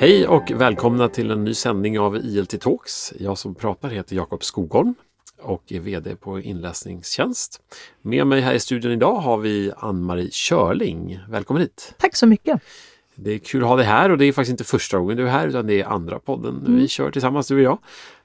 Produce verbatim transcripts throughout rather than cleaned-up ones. Hej och välkomna till en ny sändning av I L T Talks. Jag som pratar heter Jakob Skogholm och är vd på Inläsningstjänst. Med mig här i studion idag har vi Ann-Marie Körling. Välkommen hit. Tack så mycket. Det är kul att ha dig här och det är faktiskt inte första gången du är här utan det är andra podden. Mm. Vi kör tillsammans du och jag.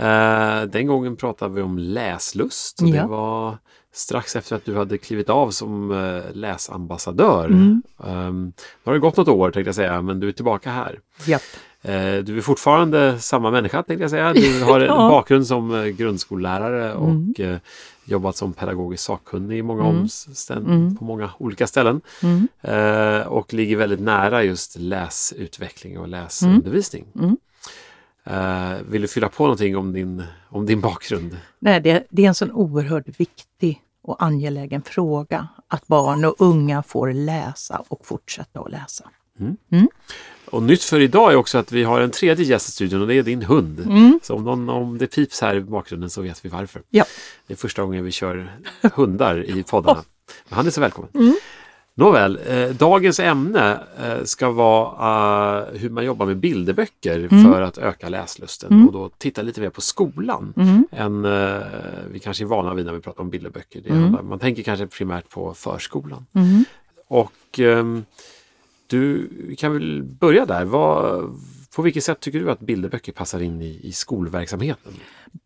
Uh, den gången pratade vi om läslust och ja. Det var strax efter att du hade klivit av som uh, läsambassadör. Mm. Um, då har det gått något år tänkte jag säga, men du är tillbaka här. Japp. Uh, du är fortfarande samma människa tänkte jag säga. Du har en ja. bakgrund som uh, grundskollärare mm. och uh, jobbat som pedagogisk sakkunnig i många mm. omstän- mm. på många olika ställen. Mm. Uh, och ligger väldigt nära just läsutveckling och läsundervisning. Mm. Mm. Uh, vill du fylla på någonting om din, om din bakgrund? Nej, det, det är en sån oerhört viktig och angelägen fråga att barn och unga får läsa och fortsätta att läsa. Mm. Mm. Och nytt för idag är också att vi har en tredje gäst i studion och det är din hund. Mm. Så om, någon, om det pips här i bakgrunden så vet vi varför. Ja. Det är första gången vi kör hundar i poddarna. Men han är så välkommen. Mm. Nåväl, eh, dagens ämne eh, ska vara eh, hur man jobbar med bilderböcker mm. för att öka läslusten. Mm. Och då titta lite mer på skolan mm. än eh, vi kanske är vana vid när vi pratar om bilderböcker. Det mm. man tänker kanske primärt på förskolan. Mm. Och eh, du kan väl börja där. Vad, på vilket sätt tycker du att bilderböcker passar in i, i skolverksamheten?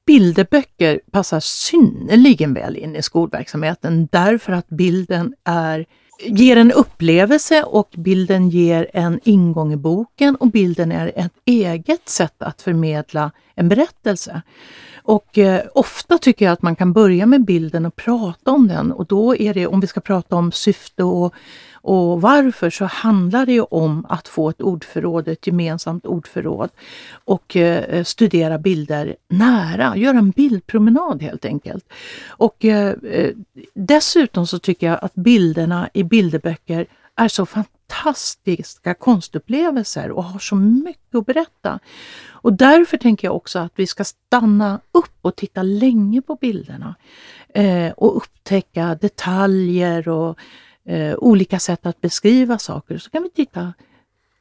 Bilderböcker passar synnerligen väl in i skolverksamheten därför att bilden är... ger en upplevelse och bilden ger en ingång i boken och bilden är ett eget sätt att förmedla en berättelse. Och eh, ofta tycker jag att man kan börja med bilden och prata om den och då är det, om vi ska prata om syfte och, och varför, så handlar det ju om att få ett ordförråd, ett gemensamt ordförråd och eh, studera bilder nära, göra en bildpromenad helt enkelt. Och eh, dessutom så tycker jag att bilderna i bilderböcker är så fantastiska konstupplevelser och har så mycket att berätta. Och därför tänker jag också att vi ska stanna upp och titta länge på bilderna eh, och upptäcka detaljer och eh, olika sätt att beskriva saker. Så kan vi titta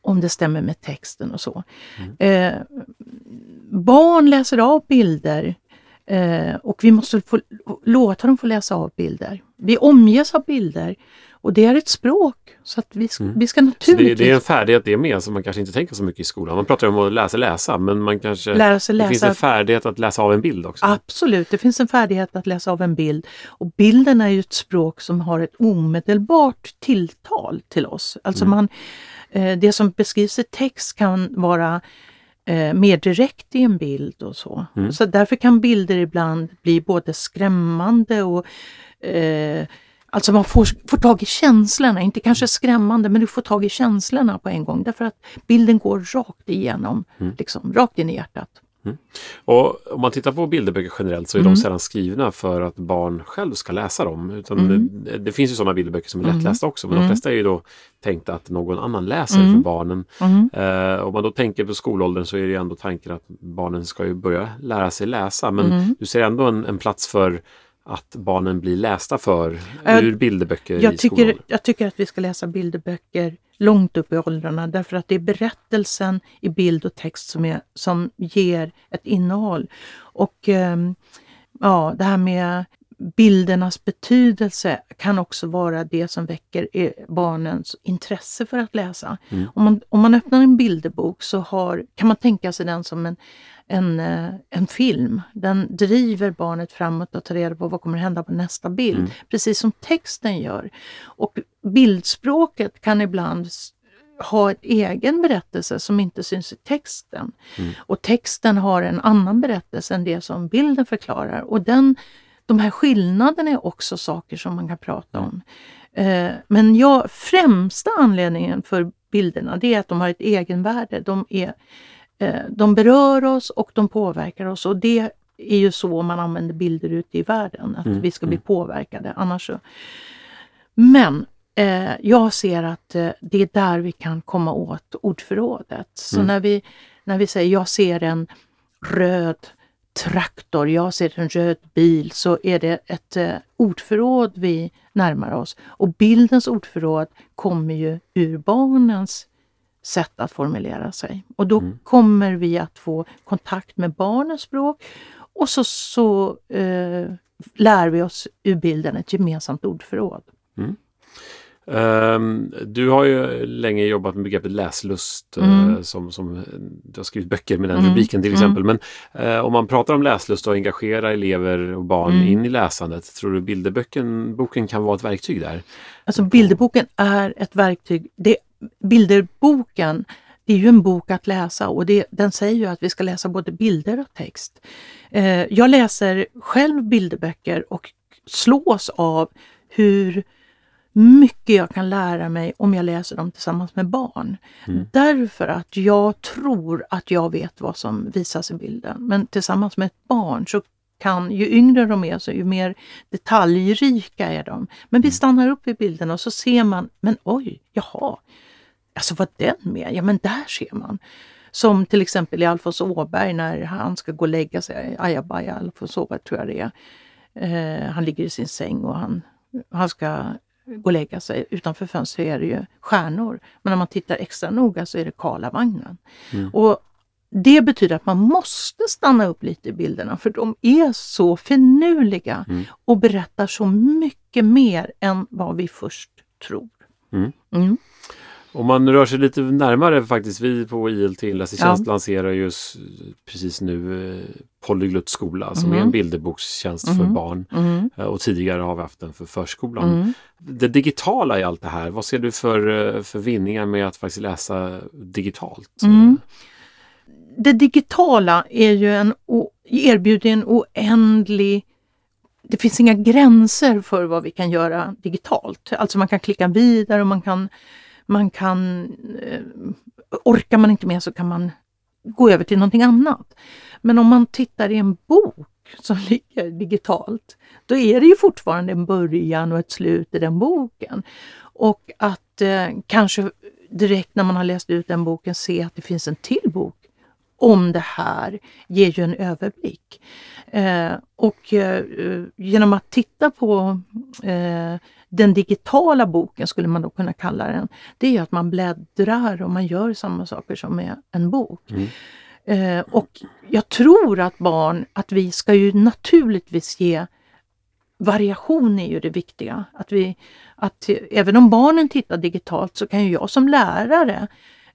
om det stämmer med texten och så. Mm. Eh, barn läser av bilder. Eh, och vi måste få, låta dem få läsa av bilder. Vi omges av bilder och det är ett språk så att vi, sk- mm. vi ska naturligtvis... Det, det är en färdighet det är med som man kanske inte tänker så mycket i skolan. Man pratar om att läsa läsa men man kanske... Läsa, läsa. Det finns en färdighet att läsa av en bild också. Absolut, det finns en färdighet att läsa av en bild och bilden är ju ett språk som har ett omedelbart tilltal till oss. Alltså mm. man, eh, det som beskrivs i text kan vara... mer direkt i en bild och så. Mm. Så därför kan bilder ibland bli både skrämmande och eh, alltså man får, får tag i känslorna, inte kanske skrämmande men du får tag i känslorna på en gång därför att bilden går rakt igenom mm. liksom, rakt in i hjärtat. Mm. Och om man tittar på bilderböcker generellt så är mm. de sällan skrivna för att barn själv ska läsa dem. Utan mm. det, det finns ju sådana bilderböcker som är lättlästa också men mm. de flesta är ju då tänkt att någon annan läser mm. för barnen. Mm. Eh, om man då tänker på skolåldern så är det ju ändå tanken att barnen ska ju börja lära sig läsa men mm. du ser ändå en, en plats för att barnen blir lästa för jag, ur bilderböcker jag i tycker, skolåldern. Jag tycker att vi ska läsa bilderböcker långt upp i åldrarna därför att det är berättelsen i bild och text som, är, som ger ett innehåll. Och eh, ja, det här med bildernas betydelse kan också vara det som väcker barnens intresse för att läsa. Mm. Om, man, om man öppnar en bilderbok så har, kan man tänka sig den som en, en, en film. Den driver barnet framåt och tar reda på vad kommer hända på nästa bild. Mm. Precis som texten gör. Och bildspråket kan ibland ha en egen berättelse som inte syns i texten. Mm. Och texten har en annan berättelse än det som bilden förklarar. Och den De här skillnaderna är också saker som man kan prata om. Eh, men jag, främsta anledningen för bilderna det är att de har ett egenvärde. De, är, eh, de berör oss och de påverkar oss. Och det är ju så man använder bilder ute i världen. Att mm, vi ska mm. bli påverkade. Annars så. Men eh, jag ser att eh, det är där vi kan komma åt ordförrådet. Så mm. när, vi, när vi säger jag ser en röd... traktor, jag ser en röd bil, så är det ett eh, ordförråd vi närmar oss. Och bildens ordförråd kommer ju ur barnens sätt att formulera sig. Och då mm. kommer vi att få kontakt med barnens språk. Och så, så eh, lär vi oss ur bilden ett gemensamt ordförråd. Mm. Um, du har ju länge jobbat med begreppet läslust, mm. uh, som, som du har skrivit böcker med den mm. rubriken till exempel. Mm. Men uh, om man pratar om läslust och engagera elever och barn mm. in i läsandet, tror du bilderboken boken kan vara ett verktyg där? Alltså bilderboken är ett verktyg. Det, bilderboken det är ju en bok att läsa, och det, den säger ju att vi ska läsa både bilder och text. Uh, jag läser själv bilderböcker och slås av hur mycket jag kan lära mig om jag läser dem tillsammans med barn. Mm. Därför att jag tror att jag vet vad som visas i bilden. Men tillsammans med ett barn så kan, ju yngre de är så ju mer detaljrika är de. Men vi stannar upp i bilden och så ser man, men oj, jaha, alltså vad den med? Ja men där ser man. Som till exempel i Alfons Åberg när han ska gå och lägga sig, Ayabaya, Alfons Åberg tror jag det är. Eh, han ligger i sin säng och han, han ska gå lägga sig. Utanför fönstret är det ju stjärnor. Men när man tittar extra noga så är det Karlavagnen. Mm. Och det betyder att man måste stanna upp lite i bilderna. För de är så finurliga. Mm. Och berättar så mycket mer än vad vi först tror. Mm. Mm. Om man rör sig lite närmare faktiskt. Vi på I L T Inläsningstjänst ja. lanserar just precis nu Polyglutt skola som mm. är en bilderbokstjänst mm. för barn. Mm. Och tidigare har vi haft den för förskolan. Mm. Det digitala i allt det här, vad ser du för, för vinningar med att faktiskt läsa digitalt? Mm. Det digitala är ju en, erbjuder en oändlig... Det finns inga gränser för vad vi kan göra digitalt. Alltså man kan klicka vidare och man kan... Man kan, orkar man inte med så kan man gå över till någonting annat. Men om man tittar i en bok som ligger digitalt, då är det ju fortfarande en början och ett slut i den boken. Och att eh, kanske direkt när man har läst ut den boken se att det finns en till bok om det här, ger ju en överblick. Eh, och eh, genom att titta på eh, den digitala boken, skulle man då kunna kalla den, det är ju att man bläddrar och man gör samma saker som med en bok. Mm. Eh, och jag tror att barn, att vi ska ju naturligtvis ge, variation är ju det viktiga. Att vi, att även om barnen tittar digitalt så kan ju jag som lärare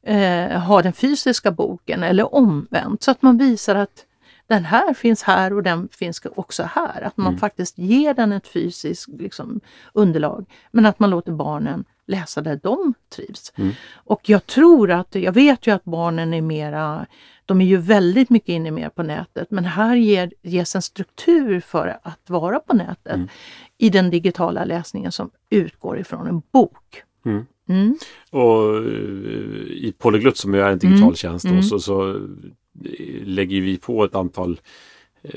Eh, ha den fysiska boken eller omvänt, så att man visar att den här finns här och den finns också här. Att man mm. faktiskt ger den ett fysiskt liksom, underlag, men att man låter barnen läsa där de trivs. Mm. Och jag tror att, jag vet ju att barnen är mera, de är ju väldigt mycket inne mer på nätet, men här ger, ges en struktur för att vara på nätet mm. i den digitala läsningen som utgår ifrån en bok. Mm. Mm. Och i Polyglutt som är en digital tjänst mm. då, så, så lägger vi på ett antal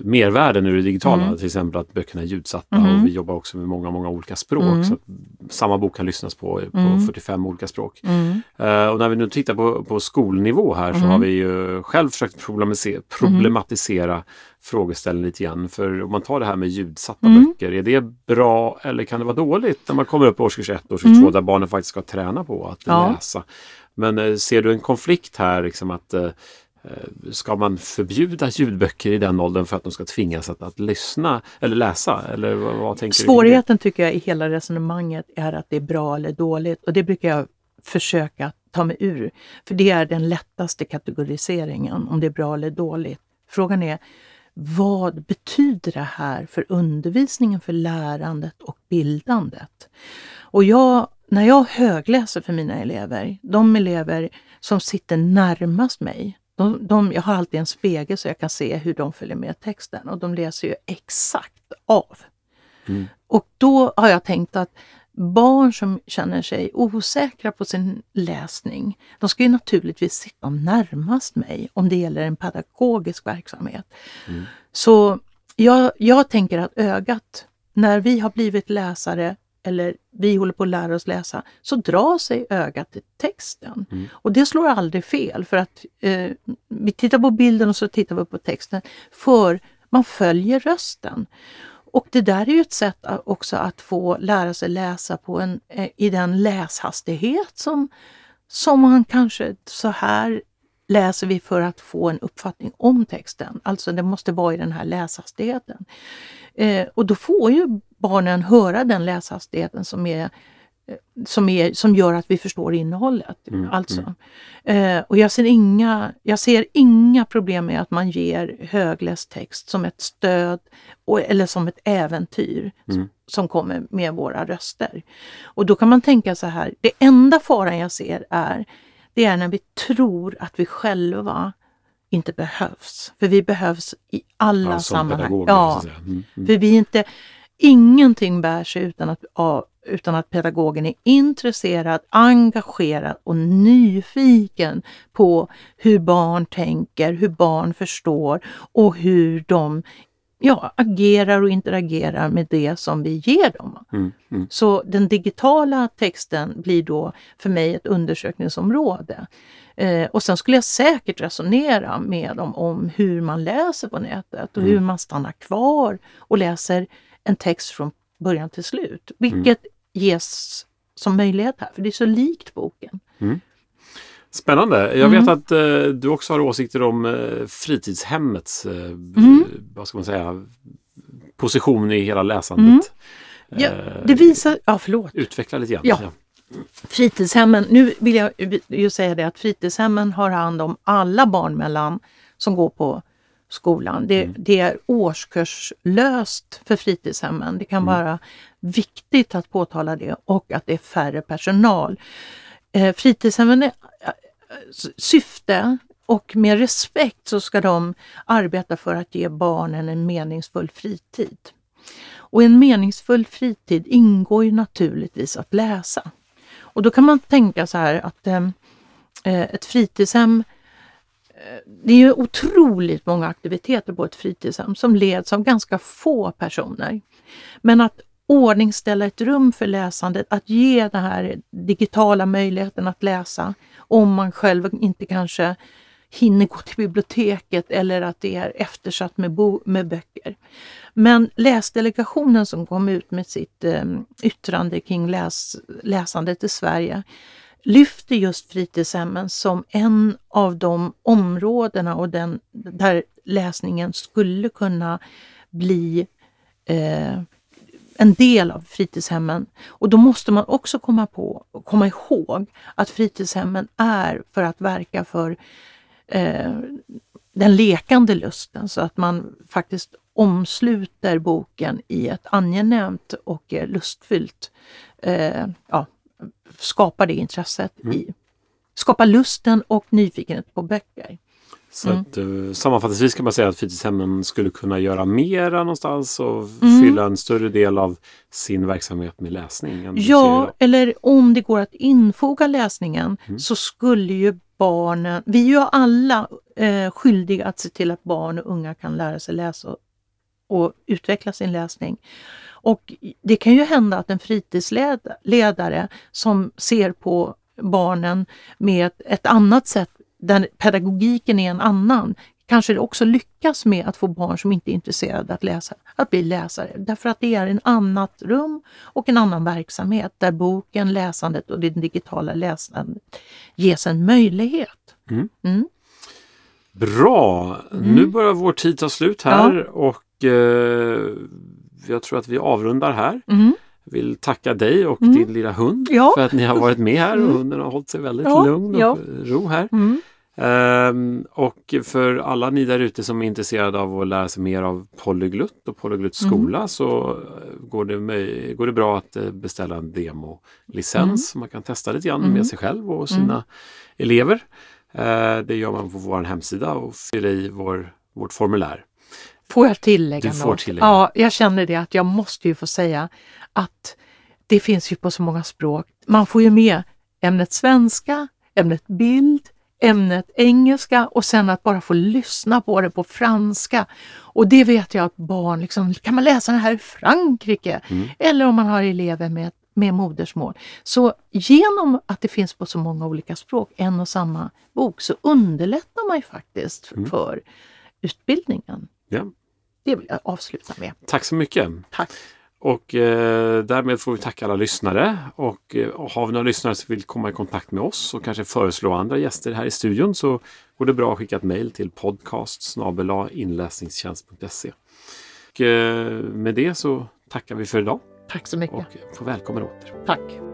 mervärden ur det digitala, mm. till exempel att böckerna är ljudsatta mm. och vi jobbar också med många, många olika språk mm. så att samma bok kan lyssnas på på mm. fyrtiofem olika språk. Mm. Uh, och när vi nu tittar på, på skolnivå här så mm. har vi ju själv försökt problematisera, problematisera mm. frågeställningen lite igen, för om man tar det här med ljudsatta mm. böcker, är det bra eller kan det vara dåligt när man kommer upp i årskurs ett och årskurs mm. två där barnen faktiskt ska träna på att ja. läsa? Men uh, ser du en konflikt här liksom att uh, ska man förbjuda ljudböcker i den åldern för att de ska tvingas att, att lyssna eller läsa? Eller vad, vad tänker Svårigheten du? Tycker jag i hela resonemanget är att det är bra eller dåligt, och det brukar jag försöka ta mig ur. För det är den lättaste kategoriseringen, om det är bra eller dåligt. Frågan är, vad betyder det här för undervisningen, för lärandet och bildandet? Och jag... När jag högläser för mina elever, de elever som sitter närmast mig, de, de, jag har alltid en spegel så jag kan se hur de följer med texten, och de läser ju exakt av. Mm. Och då har jag tänkt att barn som känner sig osäkra på sin läsning, de ska ju naturligtvis sitta närmast mig om det gäller en pedagogisk verksamhet. Mm. Så jag, jag tänker att ögat, när vi har blivit läsare, eller vi håller på att lära oss läsa, så drar sig ögat till texten. Mm. Och det slår aldrig fel, för att eh, vi tittar på bilden och så tittar vi på texten, för man följer rösten. Och det där är ju ett sätt också att få lära sig läsa på en, eh, i den läshastighet som, som man kanske så här läser vi för att få en uppfattning om texten. Alltså det måste vara i den här läshastigheten. Eh, och då får ju barnen höra den läshastigheten som är som är som gör att vi förstår innehållet. Mm, alltså. Mm. Eh, och jag ser inga jag ser inga problem med att man ger högläst text som ett stöd och, eller som ett äventyr mm. som, som kommer med våra röster. Och då kan man tänka så här, det enda faran jag ser är det är när vi tror att vi själva inte behövs, för vi behövs i alla ja, sammanhang. Ja, mm, mm. För vi inte ingenting bär sig utan att av utan att pedagogen är intresserad, engagerad och nyfiken på hur barn tänker, hur barn förstår och hur de ja, agerar och interagerar med det som vi ger dem. Mm, mm. Så den digitala texten blir då för mig ett undersökningsområde. Eh, och sen skulle jag säkert resonera med dem om hur man läser på nätet och mm. hur man stannar kvar och läser en text från början till slut. Vilket mm. ges som möjlighet här. För det är så likt boken. Mm. Spännande. Jag mm. vet att eh, du också har åsikter om eh, fritidshemmets eh, mm. vad ska man säga, position i hela läsandet. Mm. Ja, det visar... Ja, förlåt. Utveckla lite grann. Ja. Ja. Fritidshemmen. Nu vill jag ju säga det att fritidshemmen har hand om alla barn mellan som går på skolan. Det, mm. det är årskurslöst för fritidshemmen. Det kan mm. vara viktigt att påtala det och att det är färre personal. Eh, fritidshemmen är äh, syfte och med respekt så ska de arbeta för att ge barnen en meningsfull fritid. Och en meningsfull fritid ingår ju naturligtvis att läsa. Och då kan man tänka så här att eh, ett fritidshem det är ju otroligt många aktiviteter på ett fritidshem som leds av ganska få personer. Men att ordningställa ett rum för läsandet, att ge den här digitala möjligheten att läsa om man själv inte kanske hinner gå till biblioteket eller att det är eftersatt med, bo- med böcker. Men läsdelegationen som kom ut med sitt eh, yttrande kring läs- läsandet i Sverige lyfter just fritidshemmen som en av de områdena och den, där läsningen skulle kunna bli eh, en del av fritidshemmen. Och då måste man också komma, på, komma ihåg att fritidshemmen är för att verka för eh, den lekande lusten så att man faktiskt omsluter boken i ett angenämt och eh, lustfyllt eh, ja, skapa det intresset mm. i. Skapa lusten och nyfikenhet på böcker. Så mm. att, uh, sammanfattningsvis kan man säga att fritidshemmen skulle kunna göra mera någonstans och mm. fylla en större del av sin verksamhet med läsningen. Ja, eller om det går att infoga läsningen mm. så skulle ju barnen, vi är ju alla eh, skyldiga att se till att barn och unga kan lära sig läsa och, och utveckla sin läsning. Och det kan ju hända att en fritidsledare som ser på barnen med ett annat sätt, där pedagogiken är en annan, kanske också lyckas med att få barn som inte är intresserade att läsa, att bli läsare. Därför att det är en annat rum och en annan verksamhet där boken, läsandet och det digitala läsandet ges en möjlighet. Mm. Mm. Bra! Mm. Nu börjar vår tid ta slut här ja. och... Eh... Jag tror att vi avrundar här. Mm. Vill tacka dig och mm. din lilla hund ja. för att ni har varit med här. Och hunden har hållit sig väldigt ja. lugn och ja. ro här. Mm. Ehm, och för alla ni där ute som är intresserade av att lära sig mer av Polyglutt och Polyglutt skola mm. så går det, möj- går det bra att beställa en demolicens. Mm. Man kan testa lite grann mm. med sig själv och sina mm. elever. Ehm, det gör man på vår hemsida och fyller i vår, vårt formulär. Får jag tillägga får något? Tillägga. Ja, jag känner det att jag måste ju få säga att det finns ju på så många språk. Man får ju med ämnet svenska, ämnet bild, ämnet engelska och sen att bara få lyssna på det på franska. Och det vet jag att barn, liksom, kan man läsa det här i Frankrike? Mm. Eller om man har elever med, med modersmål. Så genom att det finns på så många olika språk, en och samma bok, så underlättar man ju faktiskt mm. för utbildningen. Ja. Det vill jag avsluta med. Tack så mycket. Tack. Och eh, därmed får vi tacka alla lyssnare. Och eh, har vi några lyssnare som vill komma i kontakt med oss och kanske föreslå andra gäster här i studion, så går det bra att skicka ett mejl till podcast snabel-a inläsningstjänst punkt se. Och eh, med det så tackar vi för idag. Tack så mycket. Och får välkommen åter. Tack.